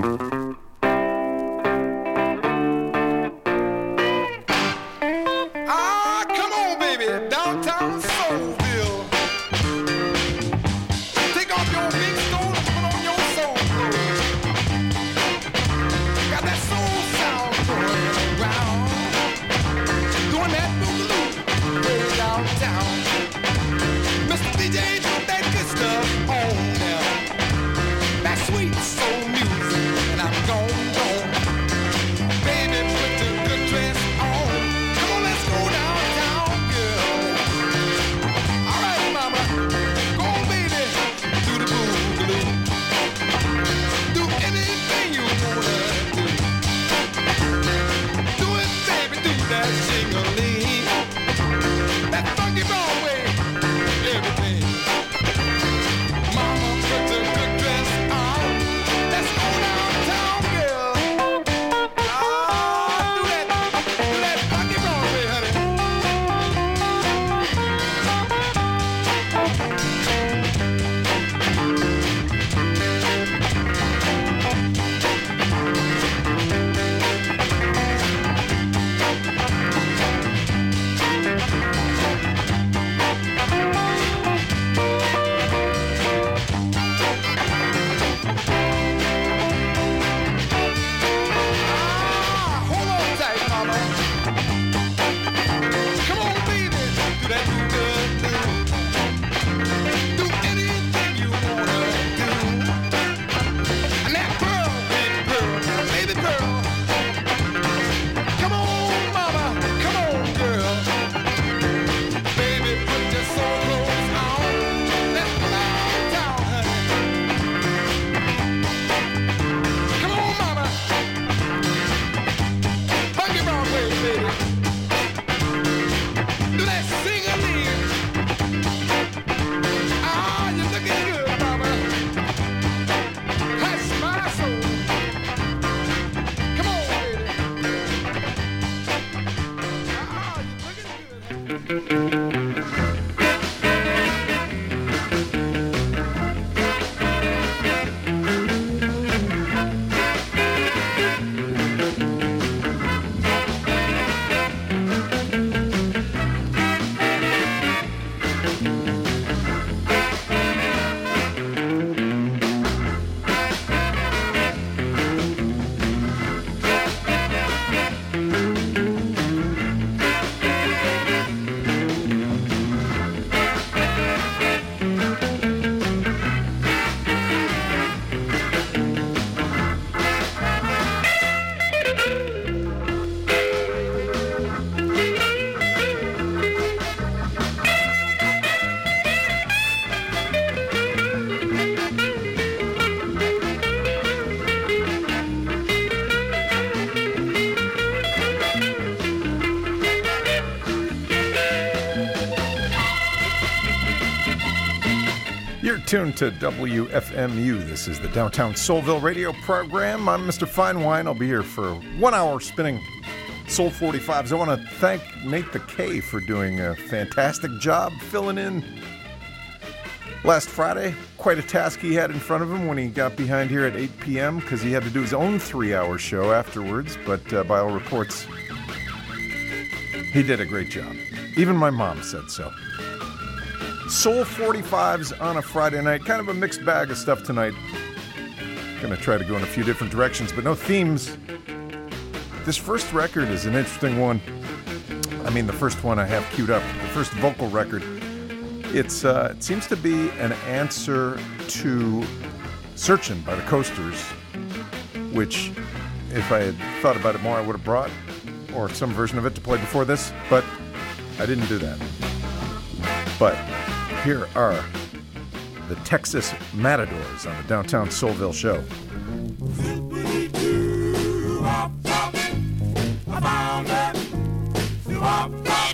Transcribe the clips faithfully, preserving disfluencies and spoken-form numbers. Ah, come on, baby, downtown Soulville. Take off your big stole and put on your soul. Got that soul sound going around, doing that boogaloo way downtown. Mister D J, put that good stuff on now. That sweet soul music. I'm gone, gone. Baby, put the good dress on. Come on, let's go downtown, girl. All right, mama. Go on, baby. Do the boogaloo. Do anything you wanna do. Do it, baby. Do that jingling. That funky Broadway. Everything. Mama, put the good dress on. Let's go down. Tuned to W F M U. This is the Downtown Soulville radio program. I'm Mister Fine Wine. I'll be here for one hour spinning Soul forty-fives. I want to thank Nate the K for doing a fantastic job filling in last Friday. Quite a task he had in front of him when he got behind here at eight p.m. because he had to do his own three-hour show afterwards. But uh, by all reports, he did a great job. Even my mom said so. Soul forty-fives on a Friday night. Kind of a mixed bag of stuff tonight. Going to try to go in a few different directions, but no themes. This first record is an interesting one. I mean, the first one I have queued up, the first vocal record. It's uh, it seems to be an answer to Searchin' by the Coasters, which, if I had thought about it more, I would have brought, or some version of it to play before this, but I didn't do that. But here are the Texas Matadors on the Downtown Soulville show. I found that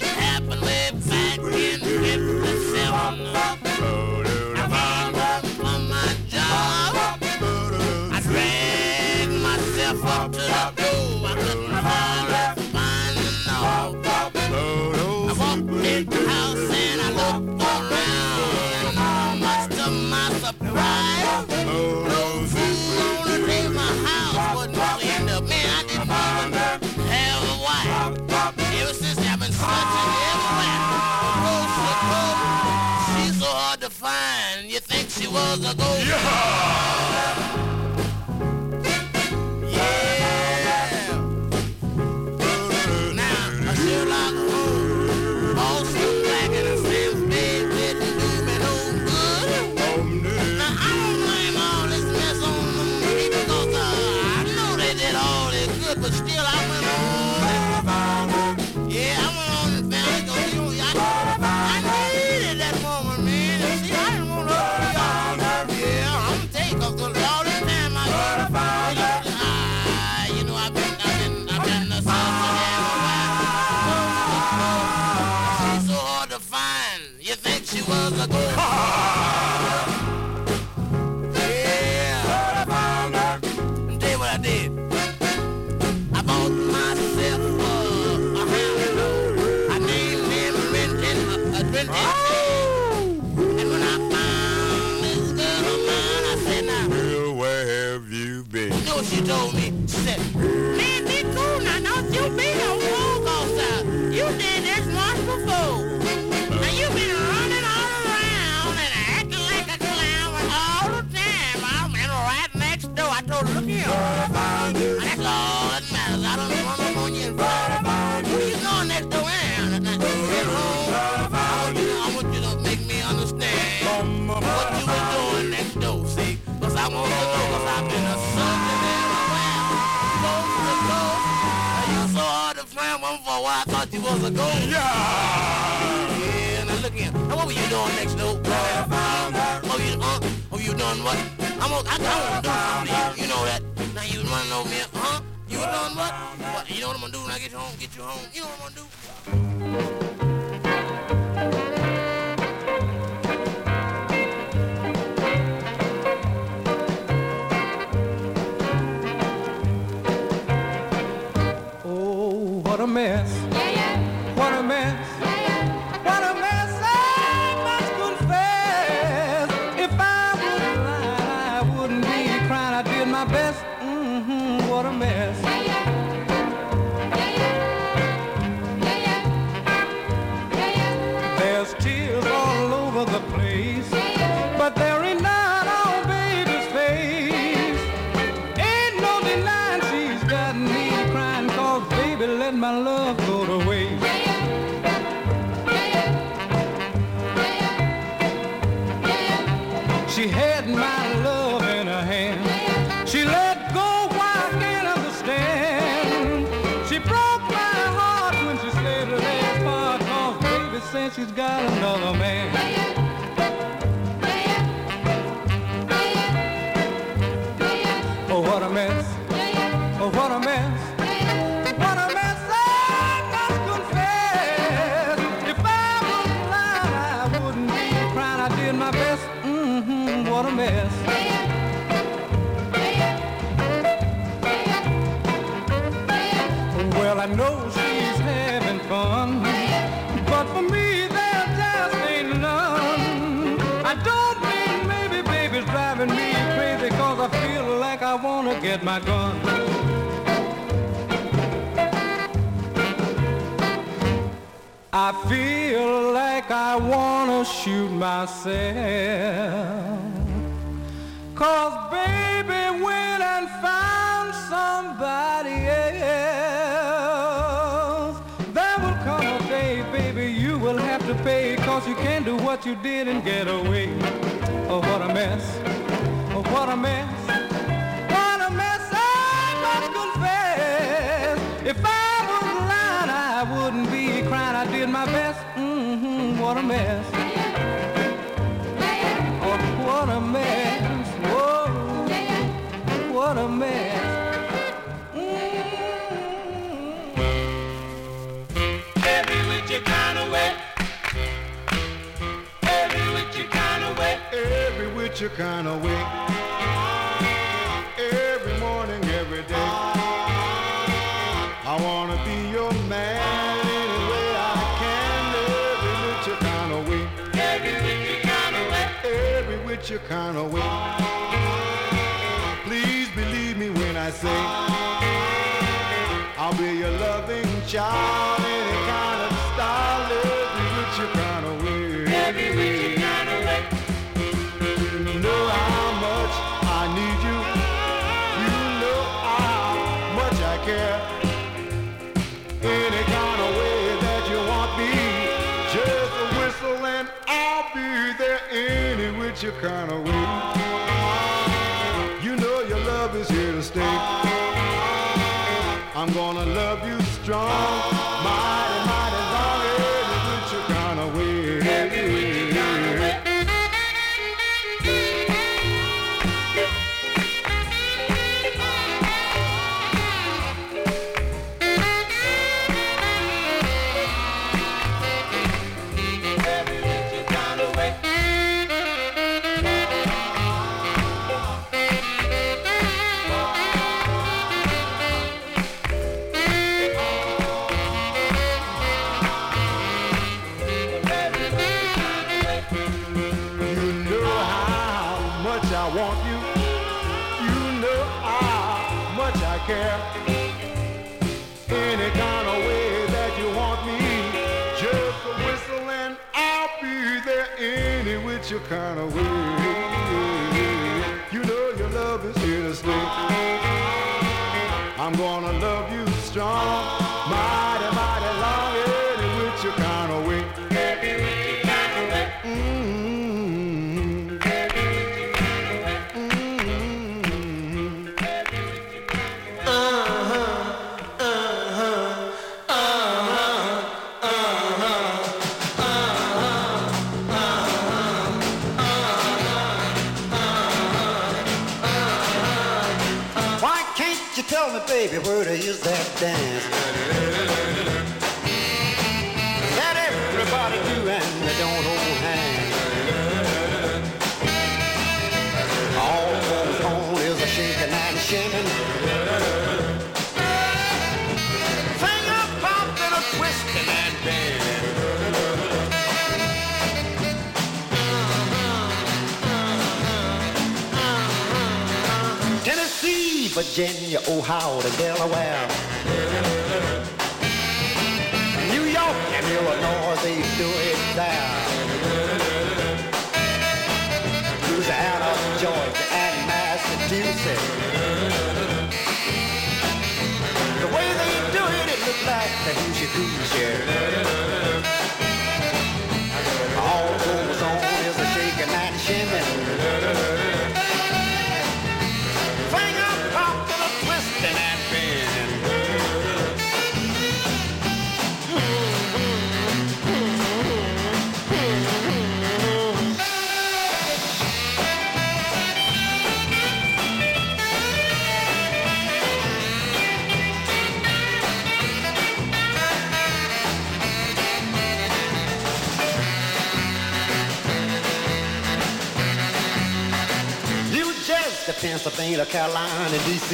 it happily back in fifty-seven. I found that on my job. I dragged myself up to the door. I couldn't find that fine enough. I walked in the house and I looked around, and much to my surprise, no food to leave my house. fine. You think she was a gold? Yeah! She told me, she said, man, be cool now, don't you be no fool, Coaster. You did this once before. Now you've been running all around and acting like a clown all the time. I'm in right next door. I told her, look here. And that's all that matters. I don't run up on you and find you. Who you going next door and I said, home. I want you to make me understand what you were doing next door, see? Because I want to know, because I've been a son. For a while, I thought you was a gold. Yeah! Yeah, now look here. Now what were you doing next door? Oh, you, huh? Oh, you doing what? I'm a, I, I want to do something to you. You know that. Now you running over me. Huh? You were doing what? What? You know what I'm going to do when I get you home? Get you home. You know what I'm going to do? What a mess, yeah, yeah. What a mess, yeah, yeah. What a mess, I must confess. If I was blind, I wouldn't be crying, I did my best, mm-hmm, what a mess. Yeah, yeah. Yeah, yeah. Yeah, yeah. Yeah, yeah. There's tears all over the place, yeah, yeah. But there ain't none on baby's face. Ain't no denying she's got me crying, cause baby let my love go to waste. Yeah, yeah. Yeah, yeah. Yeah, yeah. She had my love in her hand. Yeah, yeah. She let go, why I can't understand. She broke my heart when she said the last part, cause baby said she's got another man. Yeah, yeah. Yeah, yeah. Yeah, yeah. Yeah, yeah. Oh, what a mess. Yeah, yeah. Oh, what a mess. What a mess. Well, I know she's having fun, but for me there just ain't none. I don't mean maybe baby's driving me crazy, cause I feel like I wanna get my gun. I feel like I wanna shoot myself, cause baby went and found somebody else. There will come a day, baby, you will have to pay, cause you can't do what you did and get away. Oh, what a mess. Oh, what a mess. What a mess, I must confess. If I was lying, I wouldn't be crying, I did my best. Mm-hmm, what a mess. Oh, what a mess. What a mess. Mm-hmm. Every which you kind of way. Every which you kind of way. Every which you kind of way. Every morning, every day. I want to be your man any way I can. Every which you kind of way. Every which you kind of way. Every which you kind of way. I say, I'll be your loving child, any kind of style, every which you kind of way. Every which you kind of way. get you kind of way. You know your love is here to stay. I'm gonna love you strong, mighty, mighty long, to get you kind of way. Your kind of way. You know your love is here to stay. I'm gonna love you strong, mighty, mighty long, and with your kind of way. Mm-hmm. Mm-hmm. Uh-huh, uh-huh, uh-huh, uh-huh. Tell me, baby, where to use that dance? That everybody do and they don't hold hands. All goes on is a shaking and a shaking. Thing a pop and a twisting and bending. Tennessee, Virginia, Ohio, to Delaware, New York and Illinois, they do it there. Louisiana, Georgia, and Massachusetts. The way they do it, it looks like the Hoosier Hoosier. All goes on is a shaking and shimming. Pennsylvania, Carolina, D C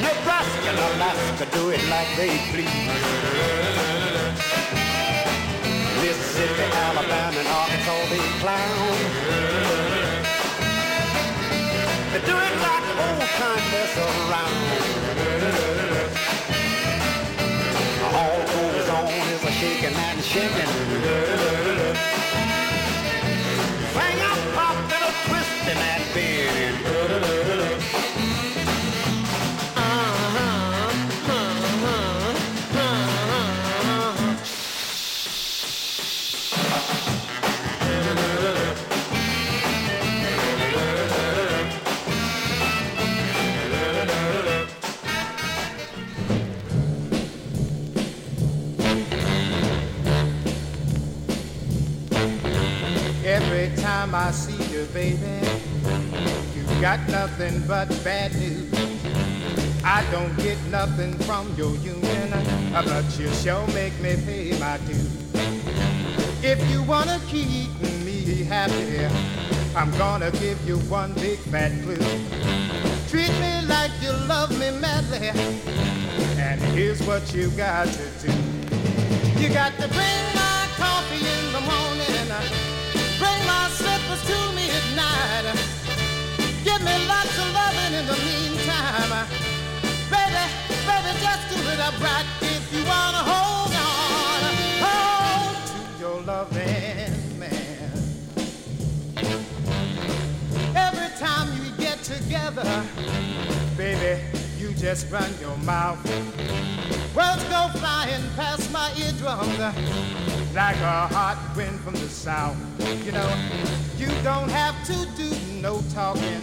Nebraska and Alaska do it like they please. Mississippi, Alabama, and Arkansas, they clown. They do it like old timers around. All goes on is a shaking and shaking. Hang up, pop, and a twisting and bending. Uh-huh, uh-huh, uh-huh, uh-huh. Every time I see you, baby, you've got nothing but bad news. I don't get nothing from your union, but you sure make me pay my dues. If you wanna keep me happy, I'm gonna give you one big fat clue. Treat me like you love me madly, and here's what you got to do. You got to bring my coffee in the morning, bring my slippers to me at night. Give me lots of loving in the meantime. Baby, baby, just do it upright. If you wanna hold on, hold to your loving man. Every time we get together, baby, you just run your mouth. Words go flying past my eardrums like a hot wind from the south. You know, you don't have to do no talking,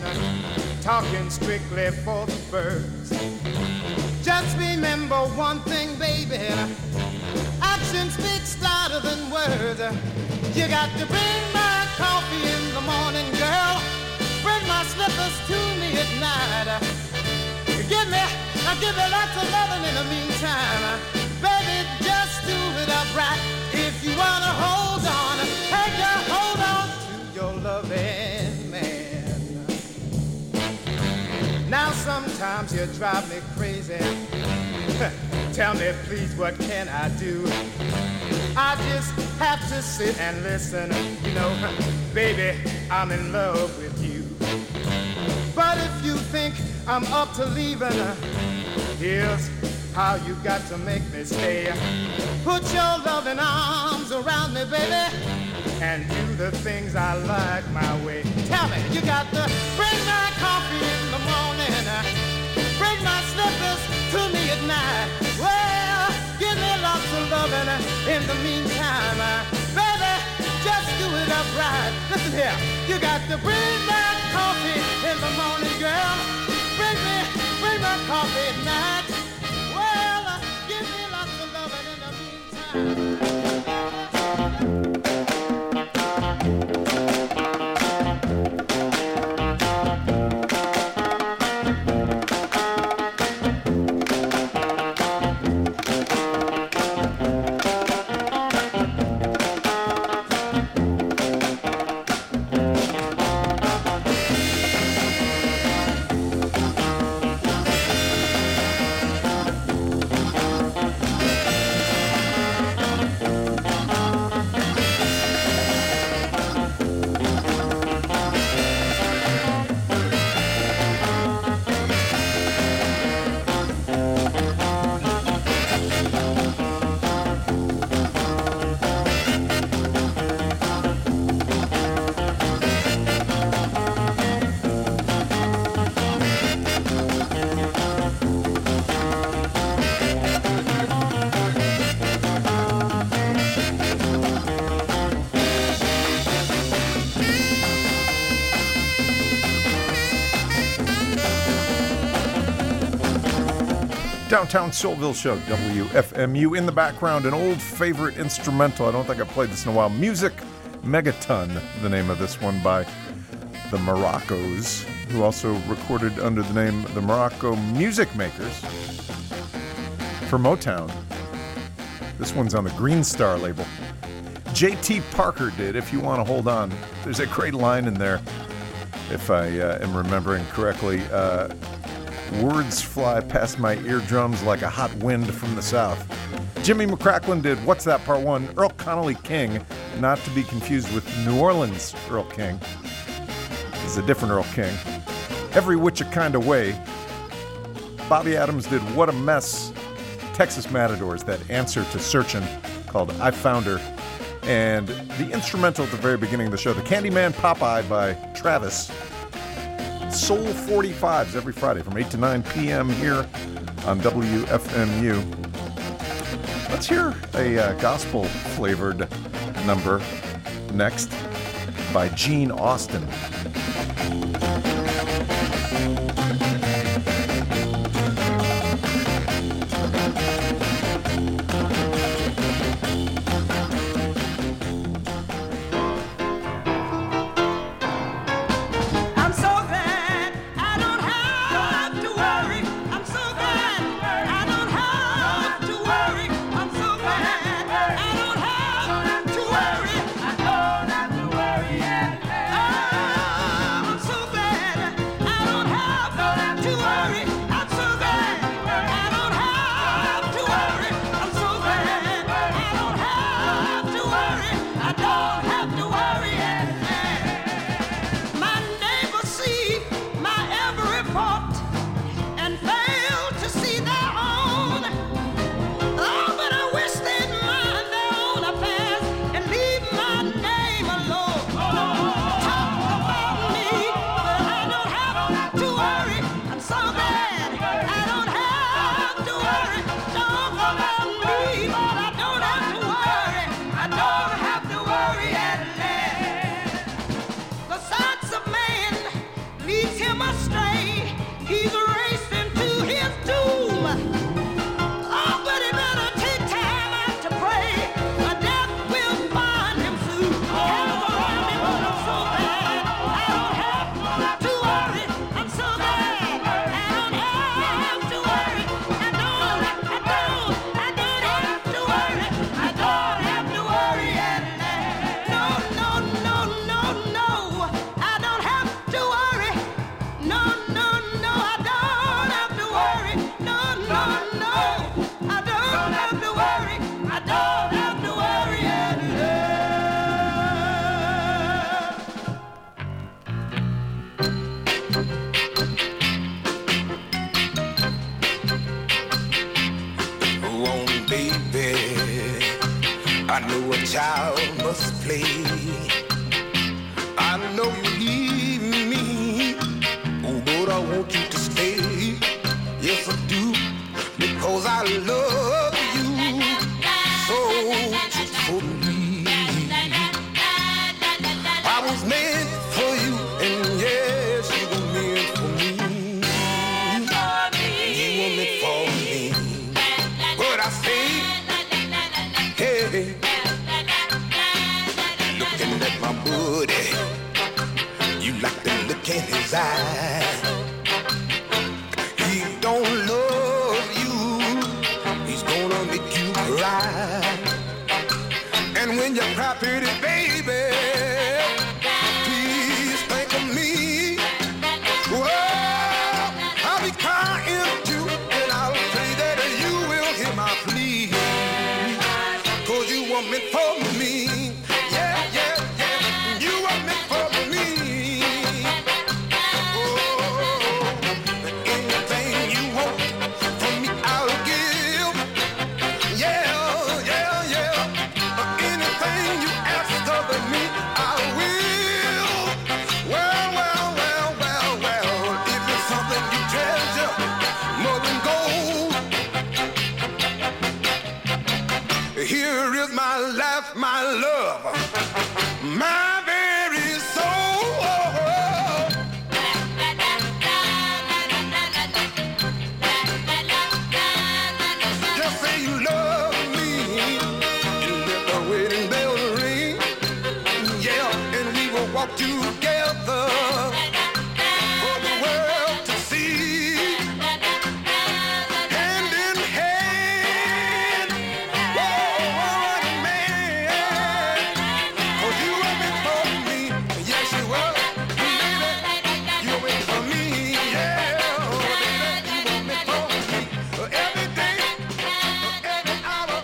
talking strictly for the birds. Just remember one thing, baby, action speaks louder than words. You got to bring my coffee in the morning, girl, bring my slippers to me at night. Give me, give me lots of loving in the meantime. Baby, just do it upright. If you wanna hold on, take your hold on to your loving man. Now sometimes you drive me crazy. Tell me, please, what can I do? I just have to sit and listen. You know, baby, I'm in love with you. But if you think I'm up to leaving, here's how you got to make me stay. Put your loving arms around me, baby, and do the things I like my way. Tell me, you got to bring my coffee in the morning, bring my slippers to me at night. Well, give me lots of loving in the meantime. Baby, just do it upright. Listen here, you got to bring my coffee in the morning, girl. Bring me, bring my coffee at night. Well, uh, give me lots of loving in the Downtown Soulville Show, W F M U. In the background, an old favorite instrumental. I don't think I've played this in a while. Music Megaton, the name of this one, by The Moroccos, who also recorded under the name The Morocco Music Makers for Motown. This one's on the Green Star label. J T. Parker did, If You Want to Hold On. There's a great line in there, if I uh, am remembering correctly. Uh, Words fly past my eardrums like a hot wind from the south. Jimmy McCracklin did What's That Part One. Earl Connolly King, not to be confused with New Orleans Earl King. It's a different Earl King. Every Which A Kind of Way. Bobby Adams did What a Mess. Texas Matadors, that answer to Searchin', called I Found Her. And the instrumental at the very beginning of the show, The Candy Man Popeye by Travis. Soul forty-fives every Friday from eight to nine p.m. here on W F M U. Let's hear a uh, gospel-flavored number next by Jean Austin. Too bad. in his eyes. He don't love you, he's gonna make you cry. And when you cry, pretty baby, please think of me. Whoa, I'll be crying too, and I'll pray that you will hear my plea. Cause you were meant for me. Yeah, yeah, yeah, you were meant for me. Oh, anything you want from me, I'll give. Yeah, yeah, yeah. Anything you ask of me, I will. Well, well, well, well, well. If it's something you treasure more than gold, here is my life, my love. My very soul. Just say you love me and let the wedding bell ring. Yeah, and we will walk together for the world to see. Hand in hand. Whoa, what a man. Cause you were meant for me. Yes, you were. Baby, you were meant for me. Yeah, baby, you were meant for me. Every day, every hour.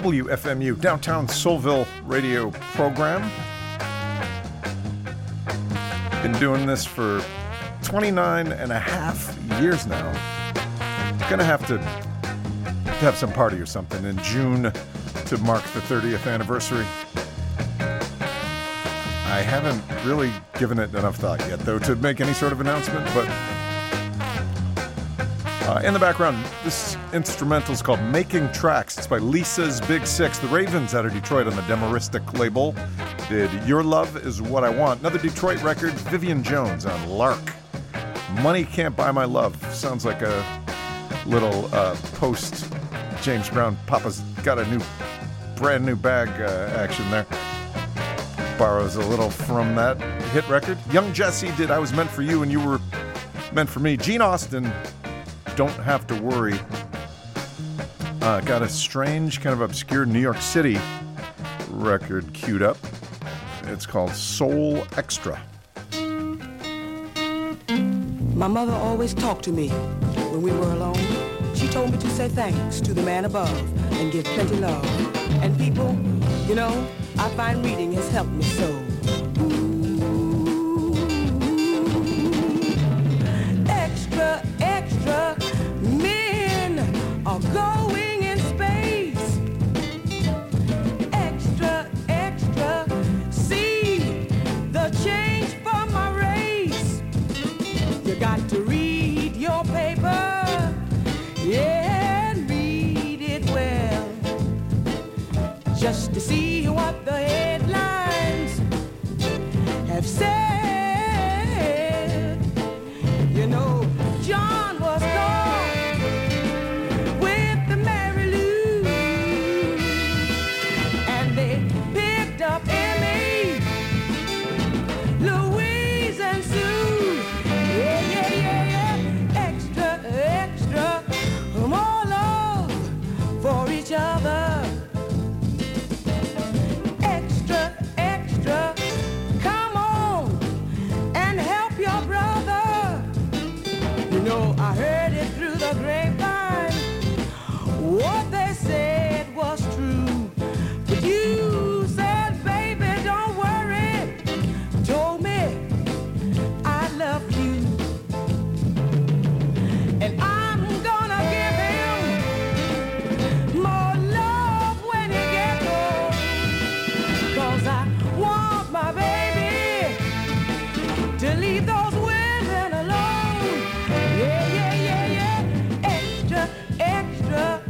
W F M U, Downtown Soulville radio program. Been doing this for twenty-nine and a half years now. Gonna have to have some party or something in June to mark the thirtieth anniversary. I haven't really given it enough thought yet, though, to make any sort of announcement, but uh, in the background, this instrumental is called Making Tracks. It's by Lesa's Big Six. The Ravens out of Detroit on the Demoristic label did Your Love Is What I Want. Another Detroit record, Vivian Jones on Lark. Money Can't Buy My Love. Sounds like a little uh, post James Brown. Papa's got a new, brand new bag uh, action there. Borrows a little from that hit record. Young Jessie did I Was Meant For You and You Were Meant For Me. Jean Austin, Don't Have To Worry. Uh, got a strange, kind of obscure New York City record queued up. It's called Soul Extra. My mother always talked to me when we were alone. She told me to say thanks to the man above and give plenty love. And people, you know, I find reading has helped me so. Ooh, extra, extra, men are going in space. Extra, extra, see the change for my race. You got to read your paper, yeah, and read it well, just to see what the headlines have said. You know, John was caught with the Mary Lou, and they picked up Emmy, Louise, and Sue. Yeah, yeah, yeah, yeah. Extra, extra, more love for each other. I heard it through the grapevine, what they said was true, but you said, baby, don't worry, told me I love you, and I'm gonna give him more love when he gets old, 'cause I want my baby to leave those women alone. Yeah, yeah, yeah, yeah. Extra, extra,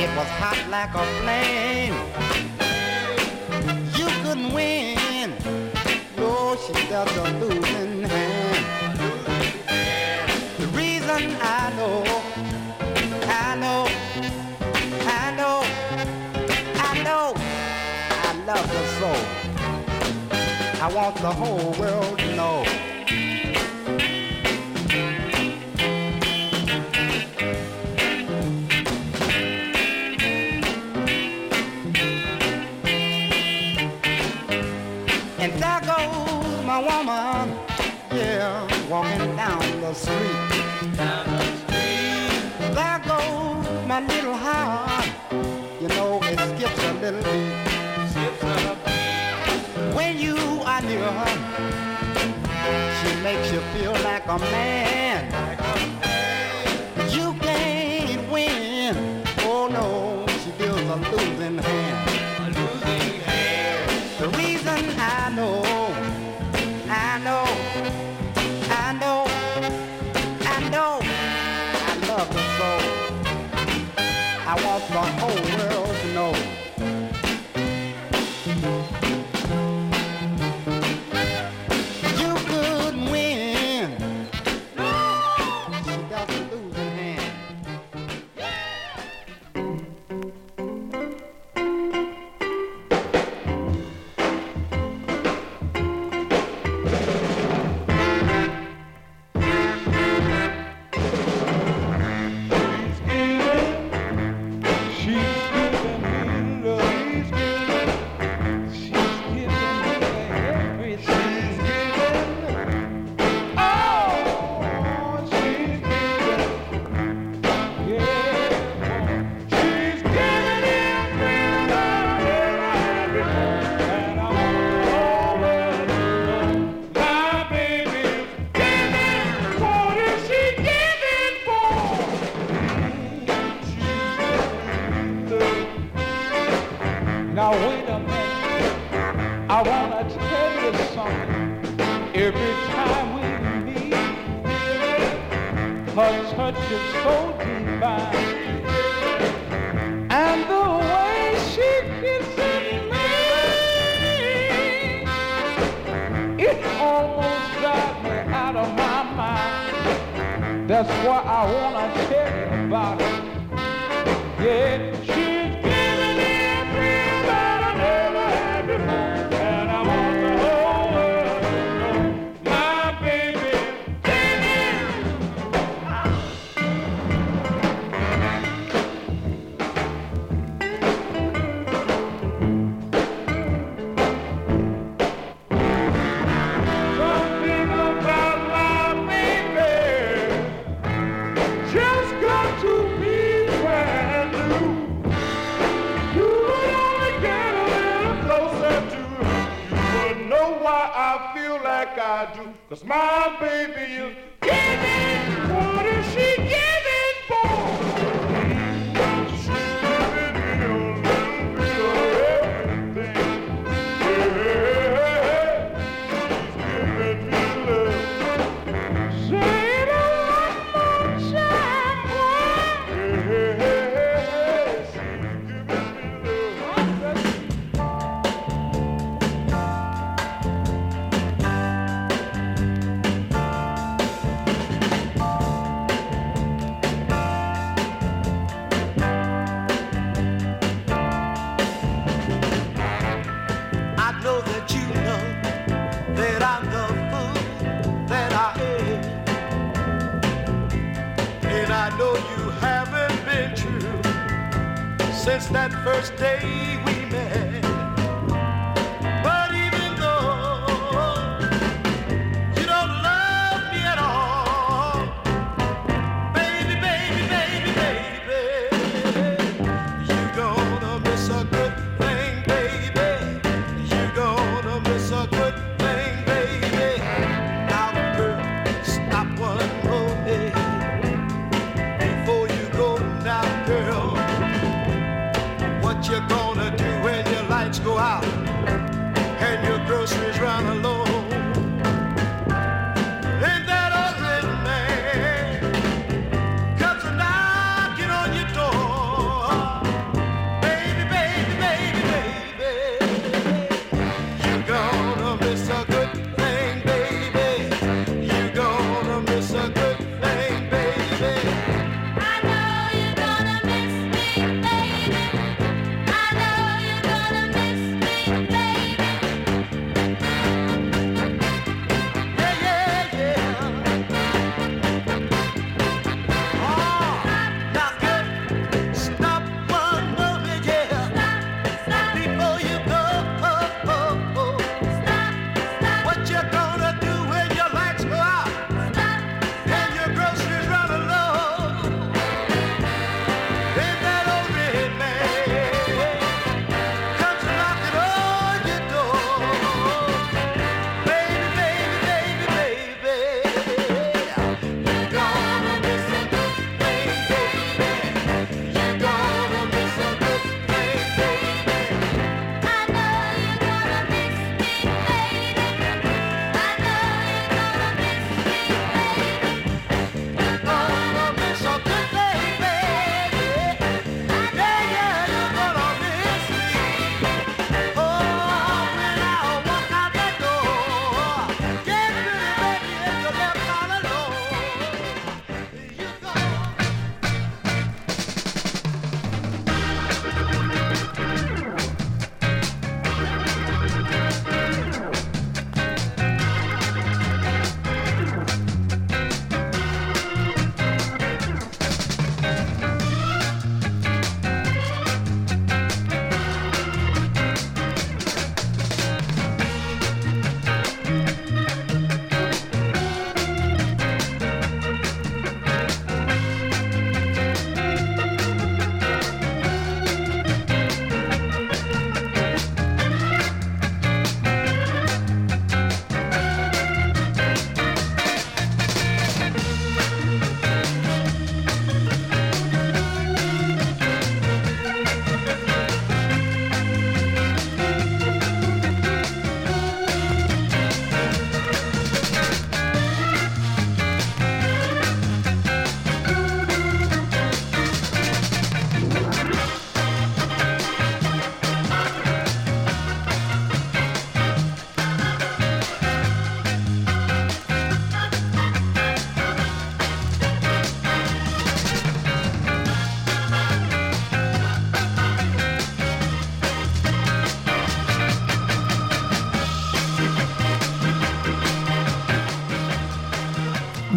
It was hot like a flame. You couldn't win. No, she dealt a losing hand. The reason I know, I know, I know, I know, I love her so. I want the whole world to know. Woman, yeah, walking down the street. Down the street. There goes my little heart. You know it skips a little beat. Skips a beat. When you are near her, she makes you feel like a man. Like a man. You can't win. Oh no, she feels a losing hand. A losing hand. The reason I know. I know, I know, I know, I love her so. I want the whole world to know. You couldn't win. She got the losing hand. Oh,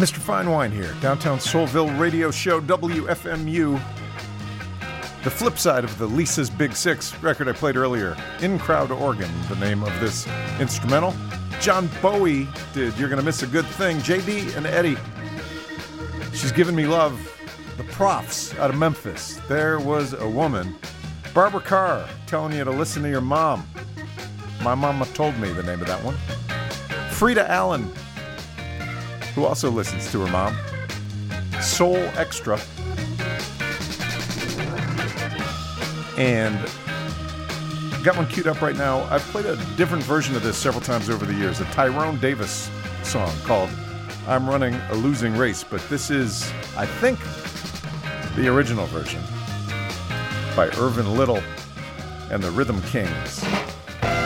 Mister Fine Wine here, Downtown Soulville Radio Show, W F M U. The flip side of the Lesa's Big Six record I played earlier, In Crowd Organ, the name of this instrumental. John Bowie did You're Gonna Miss a Good Thing, J D and Eddie. She's Giving Me Love, The Profs out of Memphis, There Was a Woman. Barbara Carr, Telling You to Listen to Your Mom. My Mama Told Me, the name of that one. Frida Allen, who also listens to her mom. Soul Extra. And got one queued up right now. I've played a different version of this several times over the years, a Tyrone Davis song called I'm Running a Losing Race, but this is, I think, the original version by Ervin Little and the Rhythm Kings. I'm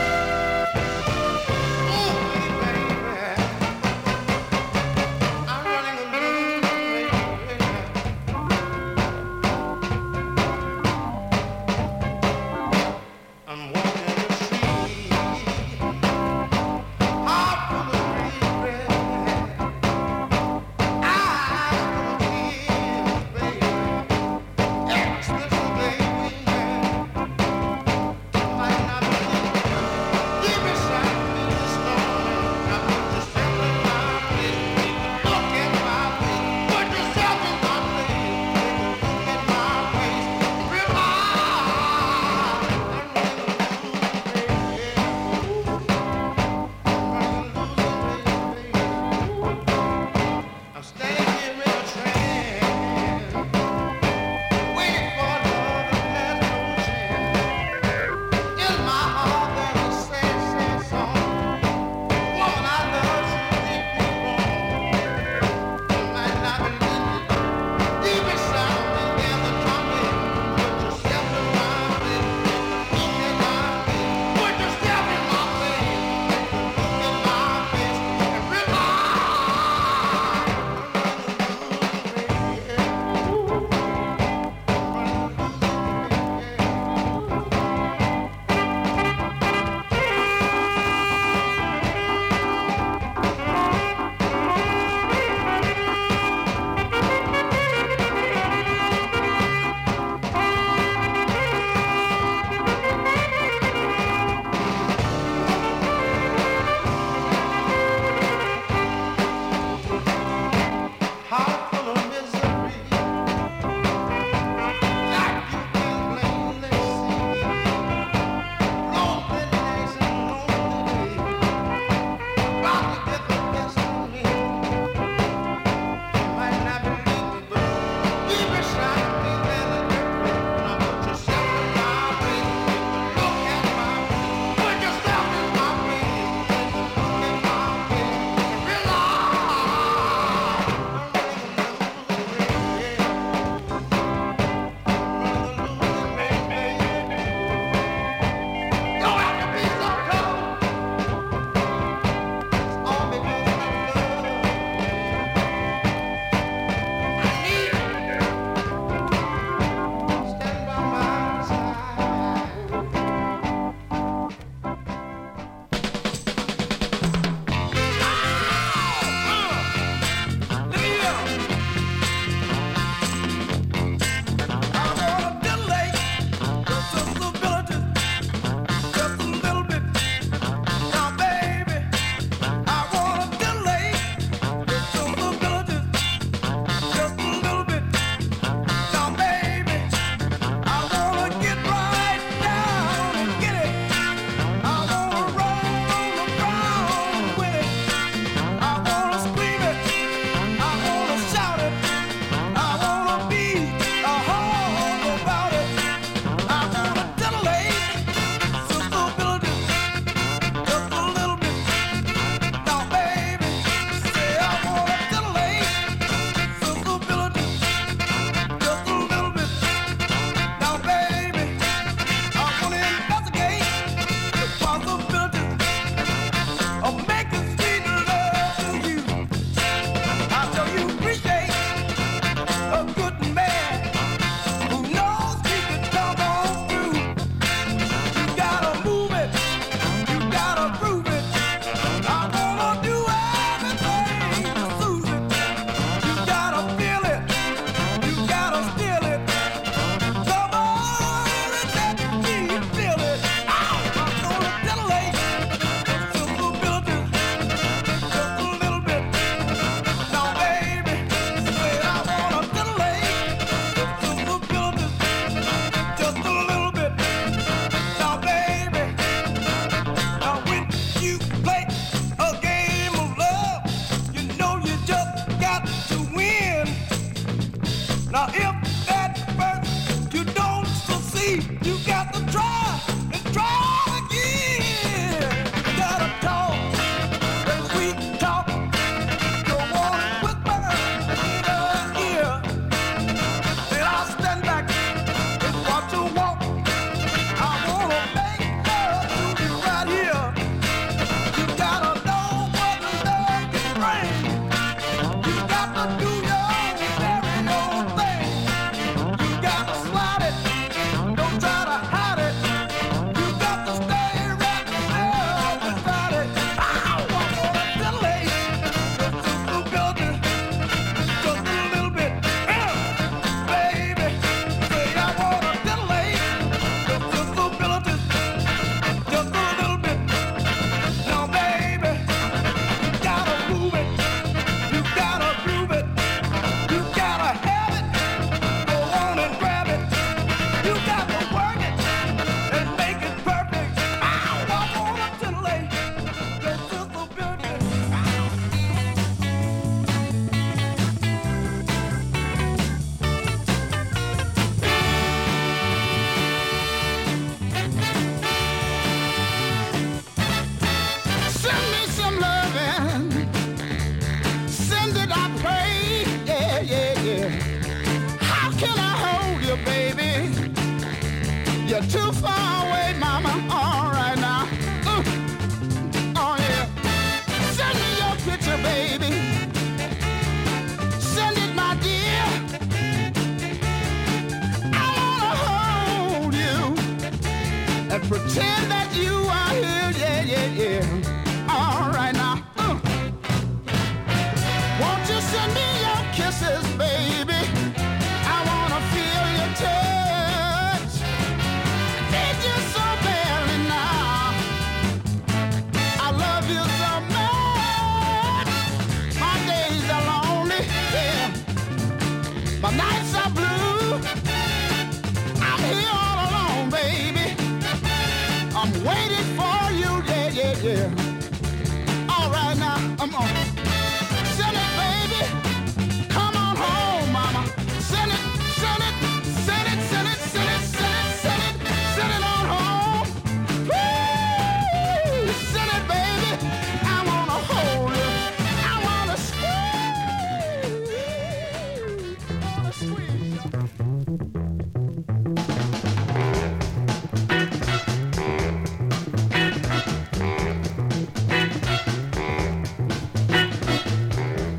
You're too far away, mama, all right now. Ooh. Oh, yeah. Send me your picture, baby. Send it, my dear. I wanna hold you and pretend that you are here, yeah, yeah, yeah. All right now. Ooh. Won't you send me your kisses, baby? I wanna feel your touch. My nights are blue. I'm here all alone, baby. I'm waiting for you, yeah, yeah, yeah. All right now, I'm on. Send it, baby. Come on home, mama. Send it, send it, send it, send it, send it, send it, send it, send it on home. Woo! Send it, baby. I wanna hold you. I wanna squeeze.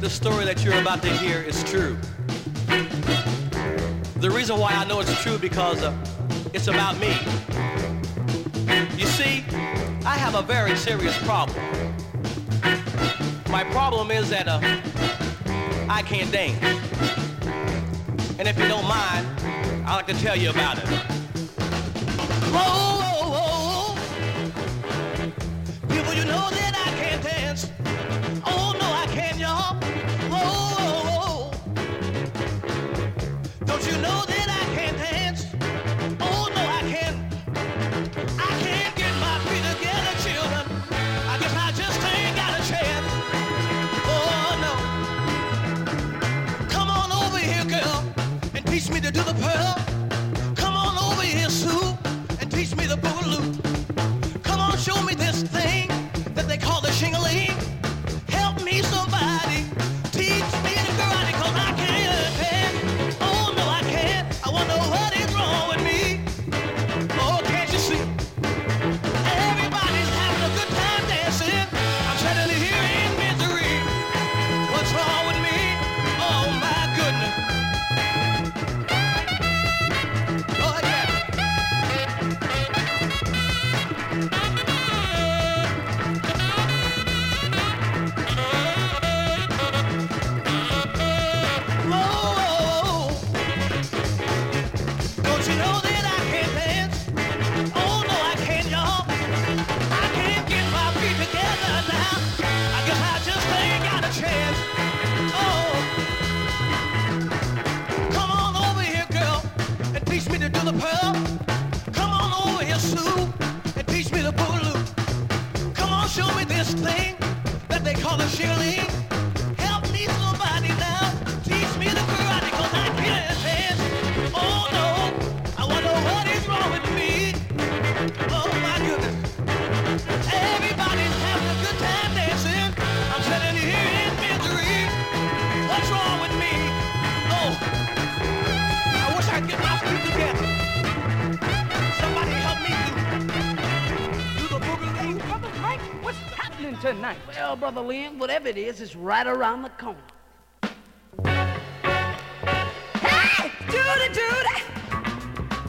The story that you're about to hear is true. The reason why I know it's true because uh, it's about me. You see, I have a very serious problem. My problem is that uh, I can't dance. And if you don't mind, I'd like to tell you about it. Whoa, whoa, whoa. People, you know that I can't dance. Oh, no, I can't, y'all. Whoa, whoa, whoa. Don't you know that I can't dance? Oh, no, I can't. I can't get my feet together, children. I guess I just ain't got a chance. Oh, no. Come on over here, girl. Teach me to do the pearl. Come on over here, Sue, and teach me the boogaloo. Come on, show me this thing that they call the shingling. Help me, somebody. Teach me the karate, 'cause I can't dance. Oh, no, I can't. I wonder what is wrong with me. Oh, can't you see? Everybody's having a good time dancing. I'm sitting here in misery. What's wrong with me? Oh, my goodness. Tonight. Well, Brother Liam, whatever it is, it's right around the corner. Hey, Judy, Judy,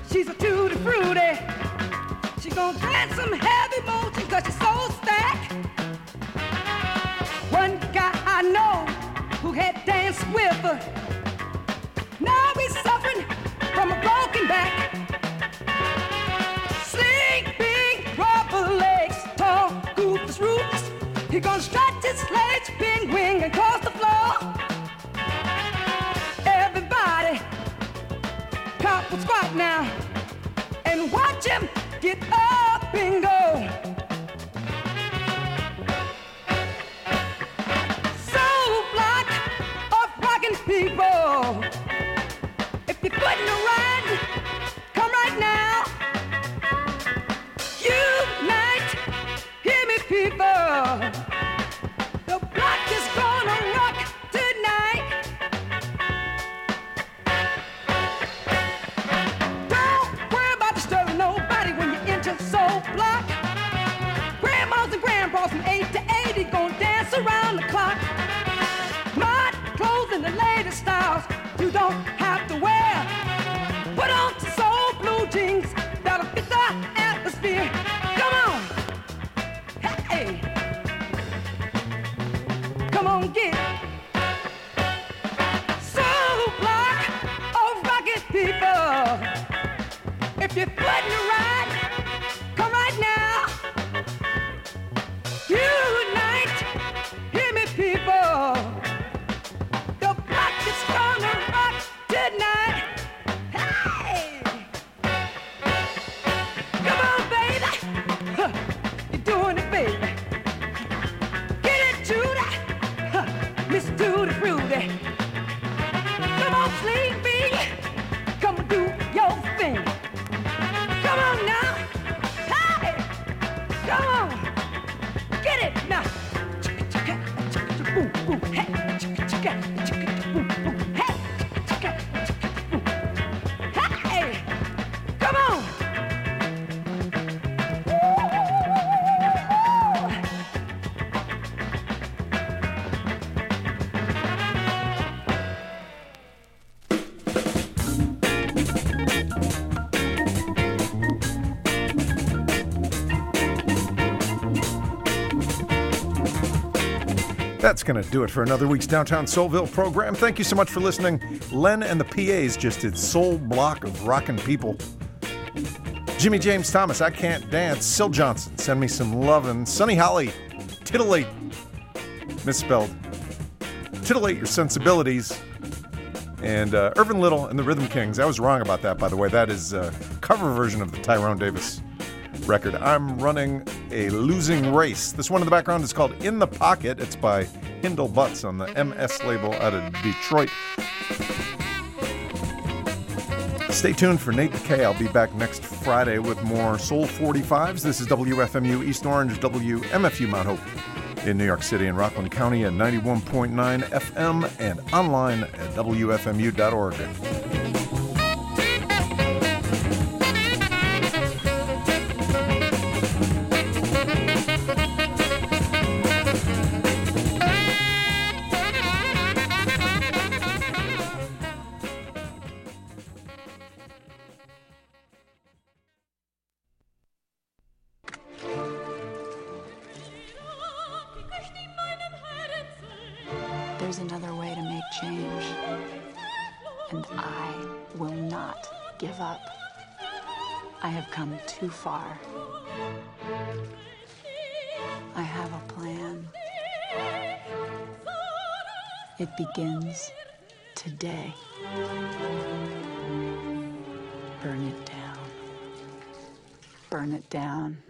she's a tutti frutti. She's gonna dance some heavy motion 'cause she's so stacked. One guy I know who had danced with her. Now he's suffering from a broken back. Sling, big, proper legs, tall, goofus roots. He gonna stretch his legs, ping, wing, and cross the floor. Everybody, pop and squat now, and watch him get up and go. Soul block of rockin' people. If you're putting the ride, come right now. Unite, hear me, people. you don't have to wear. Put on some soul blue jeans that'll fit the atmosphere. Come on, hey, come on, get some block of rocket people. If you're putting a ride, come right now. Unite, hear me, people. That's going to do it for another week's Downtown Soulville program. Thank you so much for listening. Len and the P A's just did Soul Block of Rockin' People. Jimmy James Thomas, I Can't Dance. Syl Johnson, Send Me Some Lovin'. Sonny Holley, Titillate. Misspelled. Titillate Your Sensibilities. And uh, Ervin Little and the Rhythm Kings. I was wrong about that, by the way. That is a cover version of the Tyrone Davis record, I'm Running a Losing Race. This one in the background is called In the Pocket. It's by Hindle Butts on the M S label out of Detroit. Stay tuned for Nate the K. I'll be back next Friday with more Soul forty-fives. This is W F M U East Orange, W M F U Mount Hope in New York City and Rockland County at ninety-one point nine F M and online at W F M U dot org. Too far. I have a plan. It begins today. Burn it down. Burn it down.